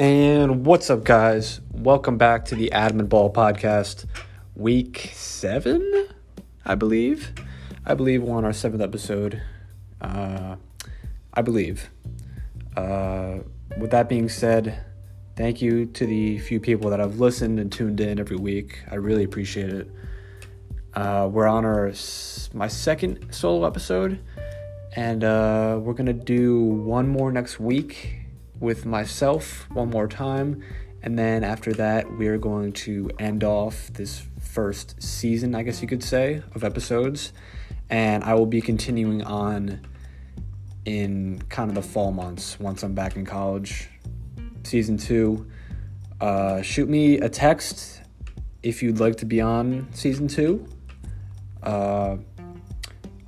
And what's up, guys? Welcome back to the Adam and Ball podcast, week 7, I believe. We're on our 7th episode. With that being said, thank you to the few people that have listened and tuned in every week. I really appreciate it. We're on my 2nd solo episode, and we're going to do one more next week with myself one more time, and then after that we're going to end off this first season, I guess you could say, of episodes, and I will be continuing on in kind of the fall months once I'm back in college. Season 2, shoot me a text if you'd like to be on Season 2. I'll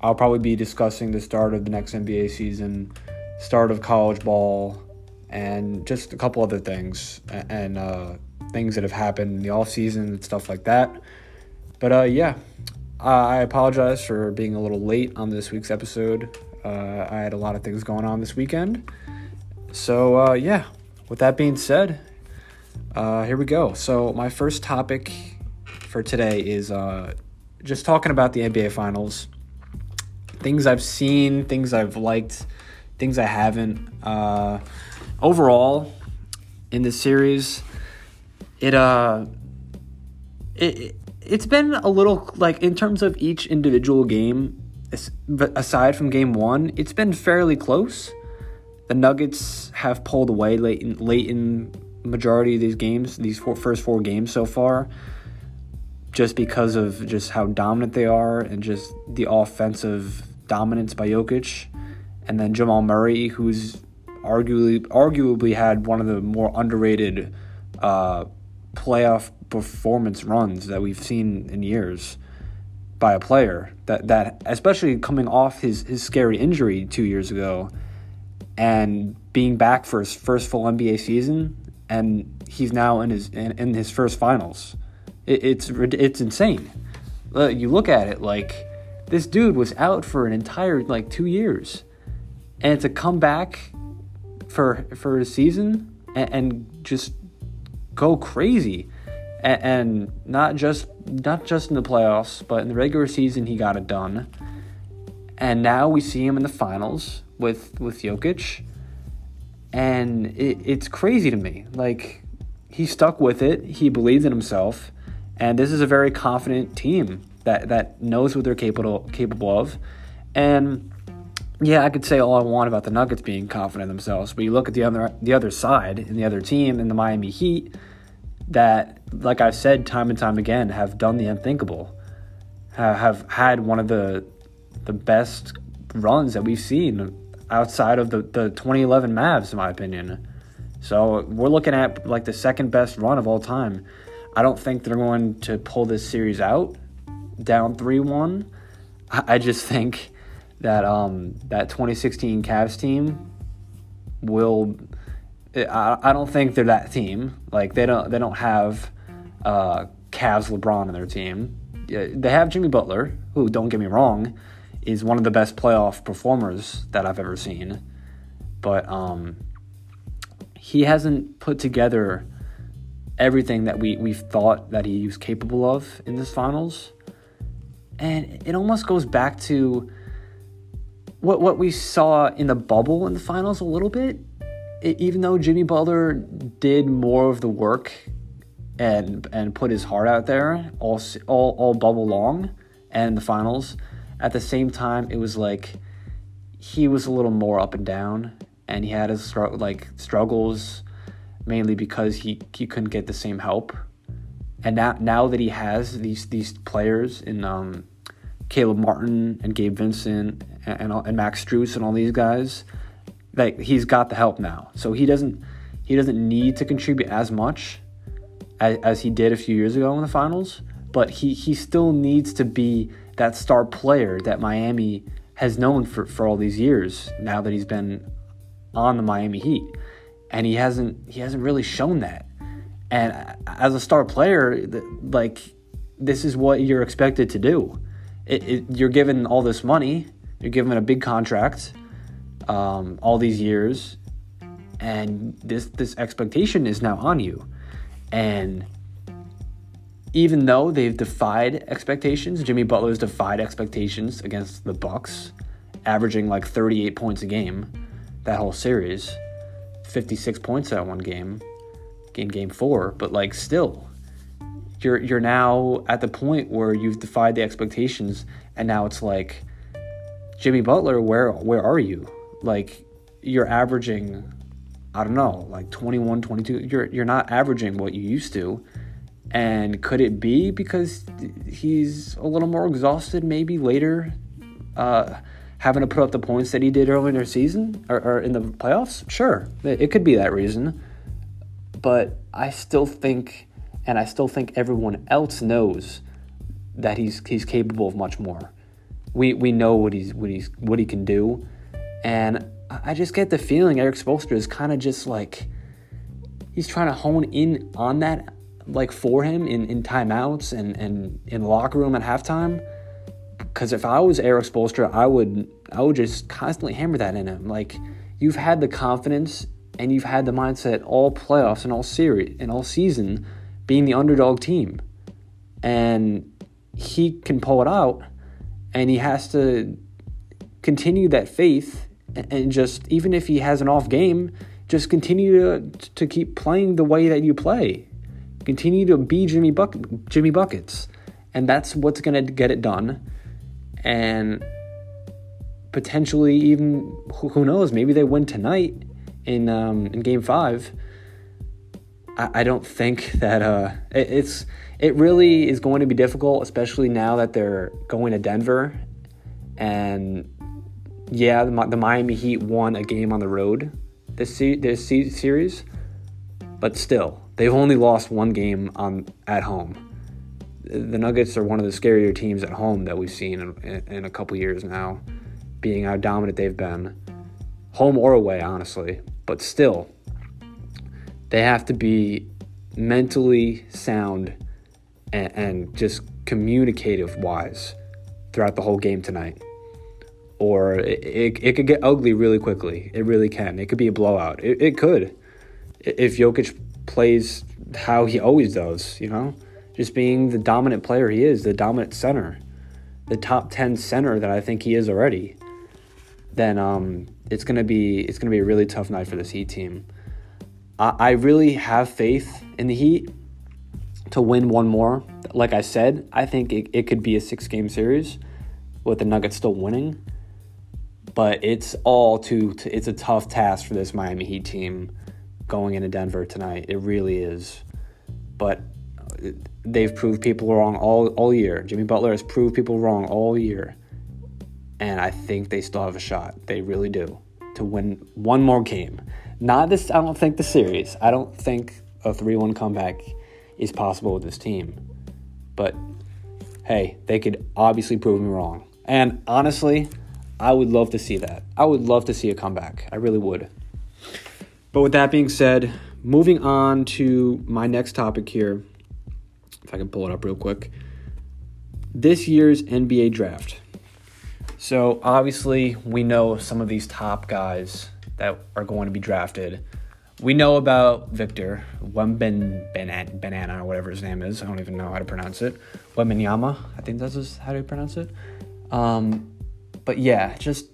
probably be discussing the start of the next NBA season, start of college ball, and just a couple other things, and things that have happened in the offseason and stuff like that. But I apologize for being a little late on this week's episode. I had a lot of things going on this weekend. So with that being said, here we go. So my first topic for today is just talking about the NBA Finals. Things I've seen, things I've liked, things I haven't. Overall, in this series, it's been a little, like, in terms of each individual game, aside from Game 1, it's been fairly close. The Nuggets have pulled away late in majority of these games, these first four games so far, just because of just how dominant they are and just the offensive dominance by Jokic. And then Jamal Murray, who's arguably had one of the more underrated playoff performance runs that we've seen in years by a player, that especially coming off his scary injury 2 years ago and being back for his first full NBA season, and he's now in his first finals. It's insane. You look at it, like, this dude was out for an entire, like, 2 years, and it's a comeback for a season and just go crazy, and not just in the playoffs, but in the regular season he got it done, and now we see him in the finals with Jokic, and it's crazy to me. Like, he stuck with it, he believes in himself, and this is a very confident team that knows what they're capable of. And yeah, I could say all I want about the Nuggets being confident in themselves, but you look at the other side and the other team in the Miami Heat that, like I've said time and time again, have done the unthinkable, have had one of the best runs that we've seen outside of the 2011 Mavs, in my opinion. So we're looking at, like, the second best run of all time. I don't think they're going to pull this series out down 3-1. I just think that 2016 Cavs team I don't think they're that team. Like, they don't have Cavs LeBron in their team. They have Jimmy Butler, who, don't get me wrong, is one of the best playoff performers that I've ever seen, but he hasn't put together everything that we've thought that he was capable of in this finals. And it almost goes back to what we saw in the bubble in the finals a little bit. Even though Jimmy Butler did more of the work and put his heart out there all bubble long and the finals, at the same time it was like he was a little more up and down, and he had his struggles mainly because he couldn't get the same help. And now that he has these players in Caleb Martin and Gabe Vincent and Max Strus and all these guys, like, he's got the help now, so he doesn't need to contribute as much as he did a few years ago in the finals. But he still needs to be that star player that Miami has known for all these years now that he's been on the Miami Heat, and he hasn't really shown that. And as a star player, like, this is what you're expected to do. You're given all this money, you're given a big contract, all these years, and this expectation is now on you. And even though they've defied expectations, Jimmy Butler's defied expectations against the Bucks, averaging like 38 points a game that whole series, 56 points that one game in Game 4, but like still, you're now at the point where you've defied the expectations, and now it's like, Jimmy Butler, where are you? Like, you're averaging, I don't know, like 21, 22. You're not averaging what you used to. And could it be because he's a little more exhausted maybe later, having to put up the points that he did earlier in the season or in the playoffs? Sure, it could be that reason. But I still think, and I still think everyone else knows that he's capable of much more. We know what he can do, and I just get the feeling Eric Spolstra is kind of just like, he's trying to hone in on that, like, for him in timeouts and in the locker room at halftime. Because if I was Eric Spolstra, I would just constantly hammer that in him. Like, you've had the confidence and you've had the mindset all playoffs and all series and all season being the underdog team, and he can pull it out, and he has to continue that faith. And just, even if he has an off game, just continue to keep playing the way that you play. Continue to be Jimmy Buckets. And that's what's going to get it done. And potentially even, who knows, maybe they win tonight in Game 5. I don't think that it really is going to be difficult, especially now that they're going to Denver. And yeah, the Miami Heat won a game on the road this series, but still, they've only lost one game at home. The Nuggets are one of the scarier teams at home that we've seen in a couple years now, being how dominant they've been, home or away, honestly. But still, they have to be mentally sound and just communicative-wise throughout the whole game tonight. Or it could get ugly really quickly. It really can. It could be a blowout. It could. If Jokic plays how he always does, you know? Just being the dominant player he is, the dominant center, the top 10 center that I think he is already, then it's gonna be a really tough night for this Heat team. I really have faith in the Heat to win one more. Like I said, I think it could be a 6-game series with the Nuggets still winning. But it's a tough task for this Miami Heat team going into Denver tonight. It really is. But they've proved people wrong all year. Jimmy Butler has proved people wrong all year. And I think they still have a shot. They really do. To win one more game. Not this. I don't think the series. I don't think a 3-1 comeback is possible with this team. But, hey, they could obviously prove me wrong. And honestly, I would love to see that. I would love to see a comeback. I really would. But with that being said, moving on to my next topic here. If I can pull it up real quick. This year's NBA draft. So, obviously, we know some of these top guys that are going to be drafted. We know about Victor Wembanyama, or whatever his name is. I don't even know how to pronounce it. Wembanyama, I think that's how to pronounce it. But yeah, just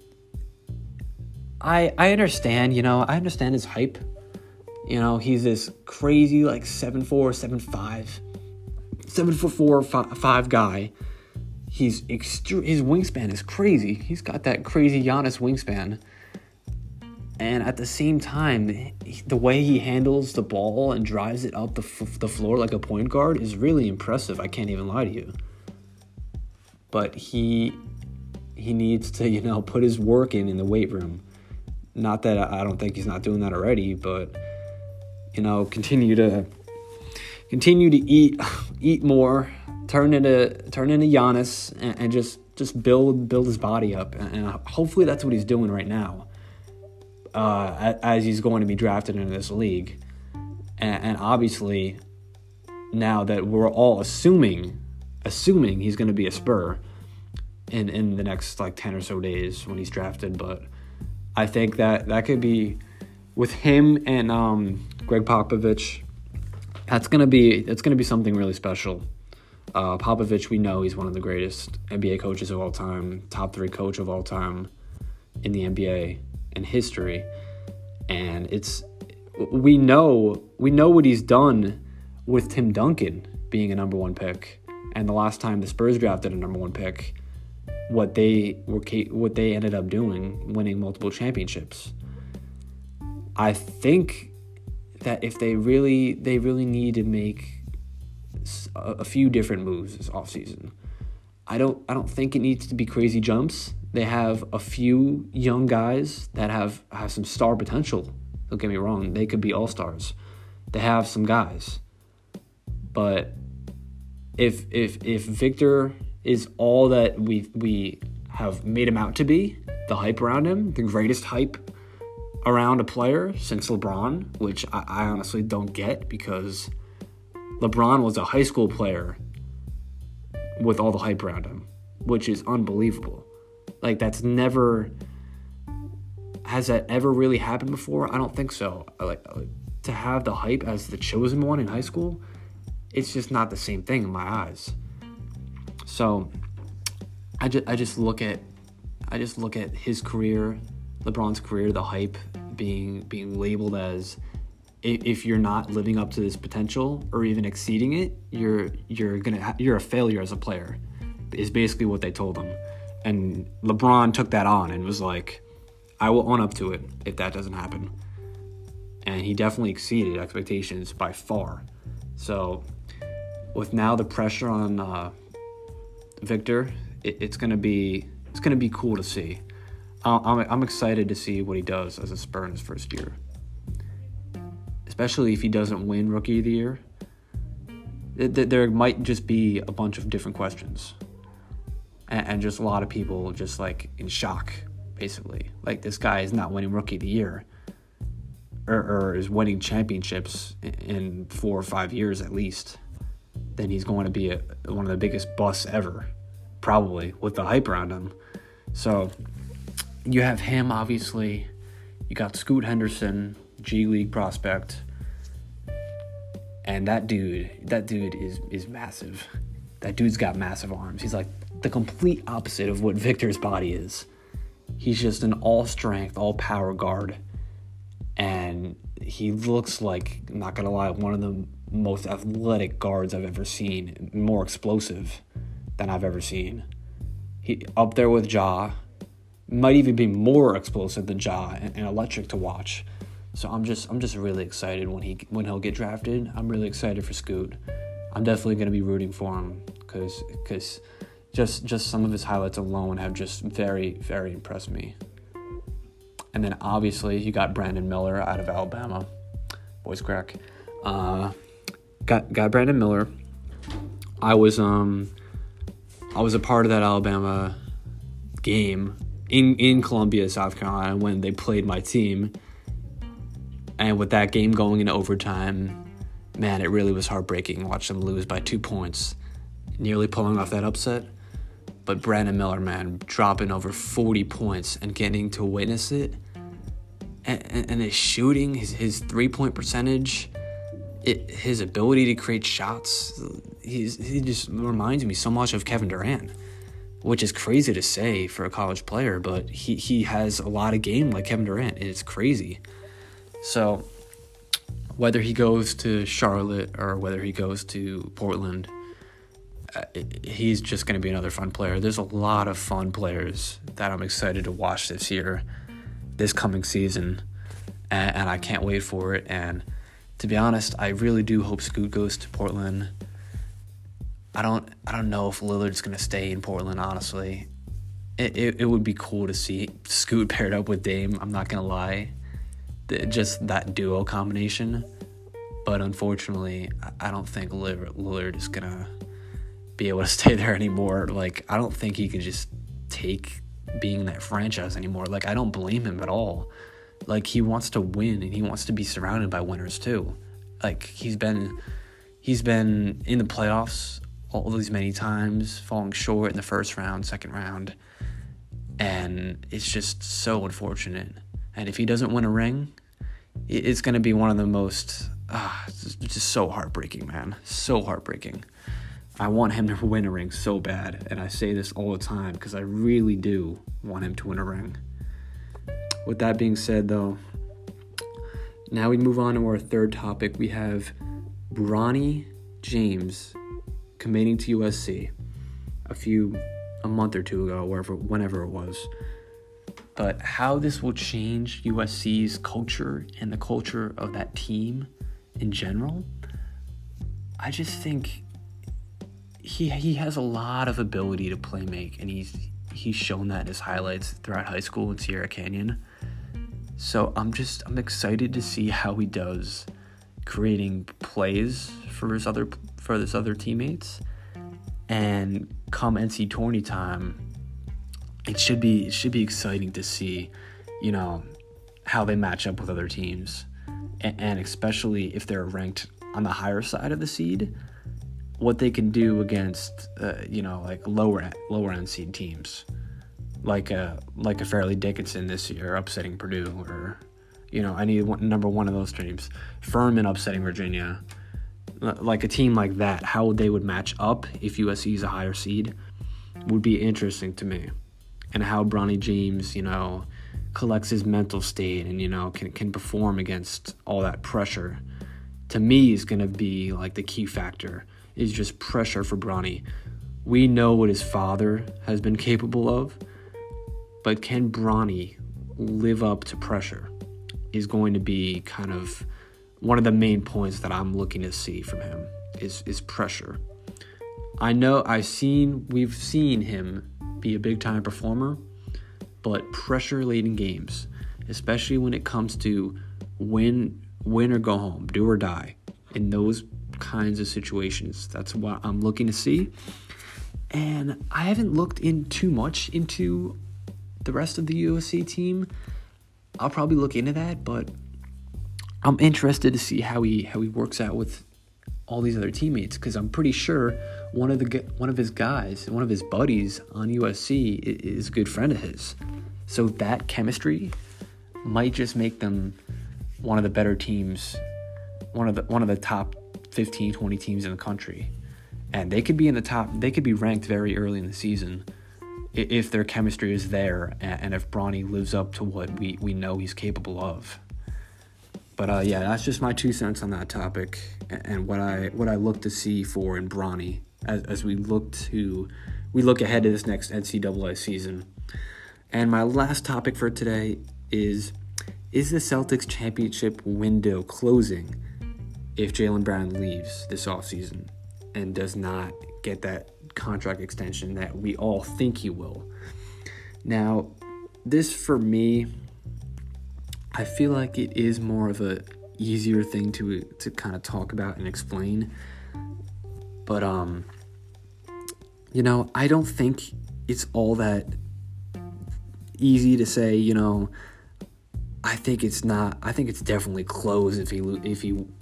I understand, you know, I understand his hype. You know, he's this crazy like 7'4", 7'5", 7'4", 5 guy. His wingspan is crazy. He's got that crazy Giannis wingspan. And at the same time, the way he handles the ball and drives it up the floor like a point guard is really impressive. I can't even lie to you. But he needs to, you know, put his work in the weight room. Not that I don't think he's not doing that already, but, you know, continue to eat more, turn into Giannis, and just build his body up, and hopefully that's what he's doing right now, as he's going to be drafted into this league, and obviously, now that we're all assuming he's going to be a Spur in the next like 10 or so days when he's drafted. But I think that could be with him and Greg Popovich, it's gonna be something really special. Popovich, we know he's one of the greatest NBA coaches of all time, top three coach of all time in the NBA and history. And we know what he's done with Tim Duncan being a number one pick, and the last time the Spurs drafted a number one pick, what they ended up doing, winning multiple championships. I think that if they really need to make a few different moves this offseason. I don't think it needs to be crazy jumps. They have a few young guys that have some star potential. Don't get me wrong, they could be all-stars. They have some guys. But if Victor is all that we have made him out to be, the hype around him, the greatest hype around a player since LeBron, which I honestly don't get, because LeBron was a high school player with all the hype around him, which is unbelievable. Like, has that ever really happened before? I don't think so. Like, to have the hype as the chosen one in high school, it's just not the same thing in my eyes. So I just look at his career, LeBron's career, the hype being labeled as, if you're not living up to this potential or even exceeding it, you're a failure as a player, is basically what they told him. And LeBron took that on and was like, I will own up to it if that doesn't happen. And he definitely exceeded expectations by far. So with now the pressure on Victor, it's gonna be cool to see. I'm excited to see what he does as a Spur in his first year, especially if he doesn't win Rookie of the Year. There might just be a bunch of different questions, and just a lot of people just like in shock, basically. Like, this guy is not winning Rookie of the Year, or is winning championships in 4 or 5 years at least. Then he's going to be one of the biggest busts ever, probably, with the hype around him. So you have him, obviously. You got Scoot Henderson, G League prospect, and that dude is massive. That dude's got massive arms. He's like the complete opposite of what Victor's body is. He's just an all-strength, all-power guard, and he looks like, I'm not gonna lie, one of the most athletic guards I've ever seen, more explosive than I've ever seen. He up there with Ja, might even be more explosive than Ja, and electric to watch. So I'm just really excited when he'll get drafted. I'm really excited for Scoot. I'm definitely going to be rooting for him because just some of his highlights alone have just very, very impressed me. And then obviously you got Brandon Miller out of Alabama. Voice crack. Got Brandon Miller. I was a part of that Alabama game in Columbia, South Carolina, when they played my team. And with that game going into overtime, man, it really was heartbreaking. Watch them lose by 2 points, nearly pulling off that upset. But Brandon Miller, man, dropping over 40 points and getting to witness it. And his shooting, his three-point percentage, his ability to create shots, he just reminds me so much of Kevin Durant, which is crazy to say for a college player, but he has a lot of game like Kevin Durant. It's crazy. So whether he goes to Charlotte or whether he goes to Portland, he's just going to be another fun player. There's a lot of fun players that I'm excited to watch this year, this coming season, and I can't wait for it. And to be honest, I really do hope Scoot goes to Portland. I don't know if Lillard's going to stay in Portland, honestly. It would be cool to see Scoot paired up with Dame, I'm not going to lie. Just that duo combination, but unfortunately, I don't think Lillard is gonna be able to stay there anymore. Like, I don't think he can just take being in that franchise anymore. Like, I don't blame him at all. Like, he wants to win and he wants to be surrounded by winners too. Like, he's been in the playoffs all these many times, falling short in the first round, second round, and it's just so unfortunate. And if he doesn't win a ring, it's going to be one of the most, just so heartbreaking, man. So heartbreaking. I want him to win a ring so bad, and I say this all the time because I really do want him to win a ring. With that being said, though, now we move on to our third topic. We have Bronny James committing to USC a month or two ago, whenever it was. But how this will change USC's culture and the culture of that team in general, I just think he has a lot of ability to playmake, and he's shown that in his highlights throughout high school in Sierra Canyon. So I'm excited to see how he does creating plays for his other teammates. And come NC tourney time, it should be exciting to see, how they match up with other teams, and especially if they're ranked on the higher side of the seed, what they can do against lower end seed teams, like a Fairleigh Dickinson this year upsetting Purdue, or any number one of those teams, Furman upsetting Virginia, like a team like that. How they would match up if USC is a higher seed would be interesting to me, and how Bronny James collects his mental state and can perform against all that pressure. To me, is going to be the key factor. Is just pressure for Bronny. We know what his father has been capable of, but can Bronny live up to pressure is going to be kind of one of the main points that I'm looking to see from him is pressure. I know we've seen him be a big-time performer, but pressure late in games, especially when it comes to win or go home, do or die, in those kinds of situations, that's what I'm looking to see. And I haven't looked in too much into the rest of the USC team. I'll probably look into that, but I'm interested to see how he works out with all these other teammates, because I'm pretty sure one of his buddies on USC is a good friend of his. So that chemistry might just make them one of the better teams, one of the top 15, 20 teams in the country. And they could be in the top, they could be ranked very early in the season if their chemistry is there and if Bronny lives up to what we know he's capable of. But that's just my 2 cents on that topic and what I look to see for in Bronny as we look ahead to this next NCAA season. And my last topic for today is the Celtics championship window closing if Jalen Brown leaves this offseason and does not get that contract extension that we all think he will? Now, this for me, I feel like it is more of a easier thing to kind of talk about and explain. But, I don't think it's all that easy to say, I think it's definitely closed if he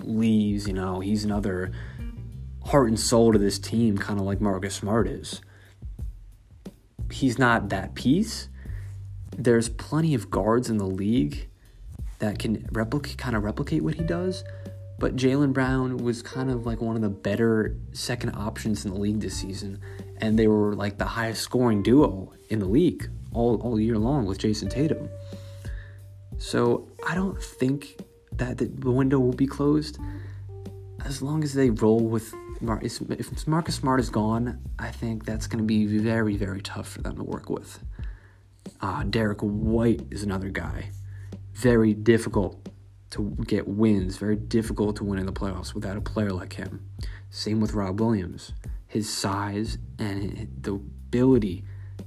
leaves. He's another heart and soul to this team, kind of like Marcus Smart is. He's not that piece. There's plenty of guards in the league that can replicate what he does, but Jalen Brown was kind of like one of the better second options in the league this season, and they were like the highest scoring duo in the league all year long with Jason Tatum. So I don't think that the window will be closed as long as they roll with Marcus. If Marcus Smart is gone, I think that's going to be very, very tough for them to work with. Derek White is another guy. Very difficult to get wins. Very difficult to win in the playoffs without a player like him. Same with Rob Williams. His size and the ability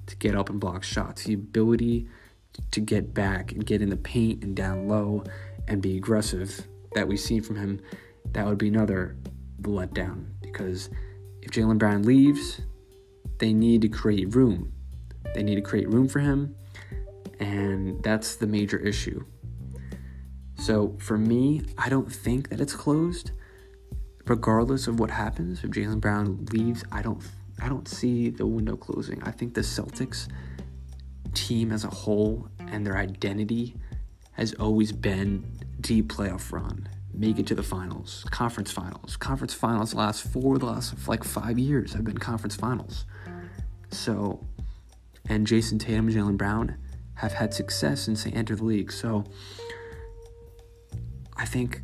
to get up and block shots. The ability to get back and get in the paint and down low and be aggressive that we've seen from him, that would be another letdown, because if Jalen Brown leaves, they need to create room. They need to create room for him, and that's the major issue. So for me, I don't think that it's closed. Regardless of what happens, if Jalen Brown leaves, I don't see the window closing. I think the Celtics team as a whole and their identity has always been deep playoff run, make it to the finals, conference finals. Conference finals last 5 years have been conference finals. So, and Jason Tatum and Jalen Brown have had success since they entered the league. So I think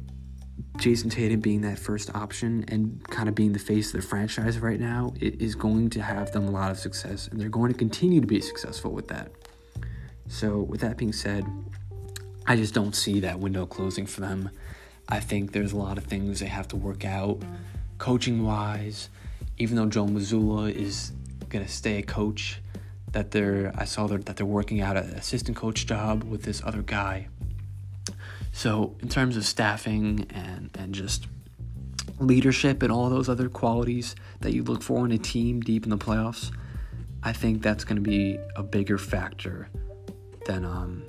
Jason Tatum being that first option and kind of being the face of the franchise right now, it is going to have them a lot of success, and they're going to continue to be successful with that. So with that being said, I just don't see that window closing for them. I think there's a lot of things they have to work out coaching-wise, even though Joe Mazzulla is going to stay a coach, that they're working out an assistant coach job with this other guy. So in terms of staffing and just leadership and all those other qualities that you look for in a team deep in the playoffs, I think that's going to be a bigger factor than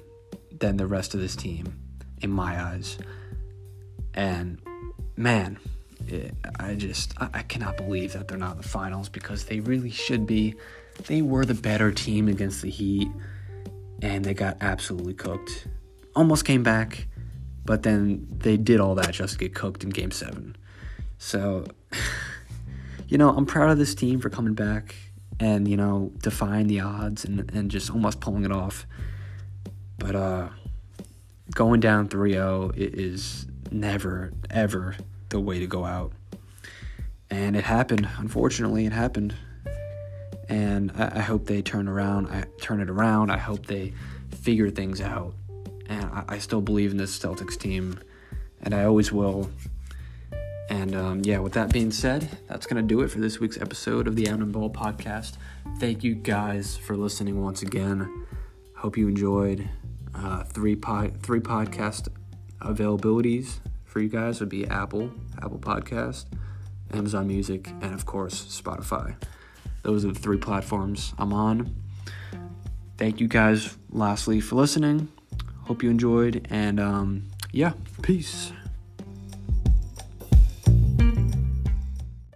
the rest of this team in my eyes. And man, I cannot believe that they're not in the finals, because they really should be. They were the better team against the Heat, and they got absolutely cooked. Almost came back, but then they did all that just to get cooked in Game 7. So, I'm proud of this team for coming back and, defying the odds and just almost pulling it off. But going down 3-0 is never, ever the way to go out. And it happened. Unfortunately, it happened. And I hope they turn it around. I hope they figure things out. And I still believe in this Celtics team, and I always will. And, with that being said, that's going to do it for this week's episode of the Out and Ball podcast. Thank you guys for listening once again. Hope you enjoyed. Three podcast availabilities for you guys would be Apple Podcast, Amazon Music, and, of course, Spotify. Those are the three platforms I'm on. Thank you guys, lastly, for listening. Hope you enjoyed, and peace.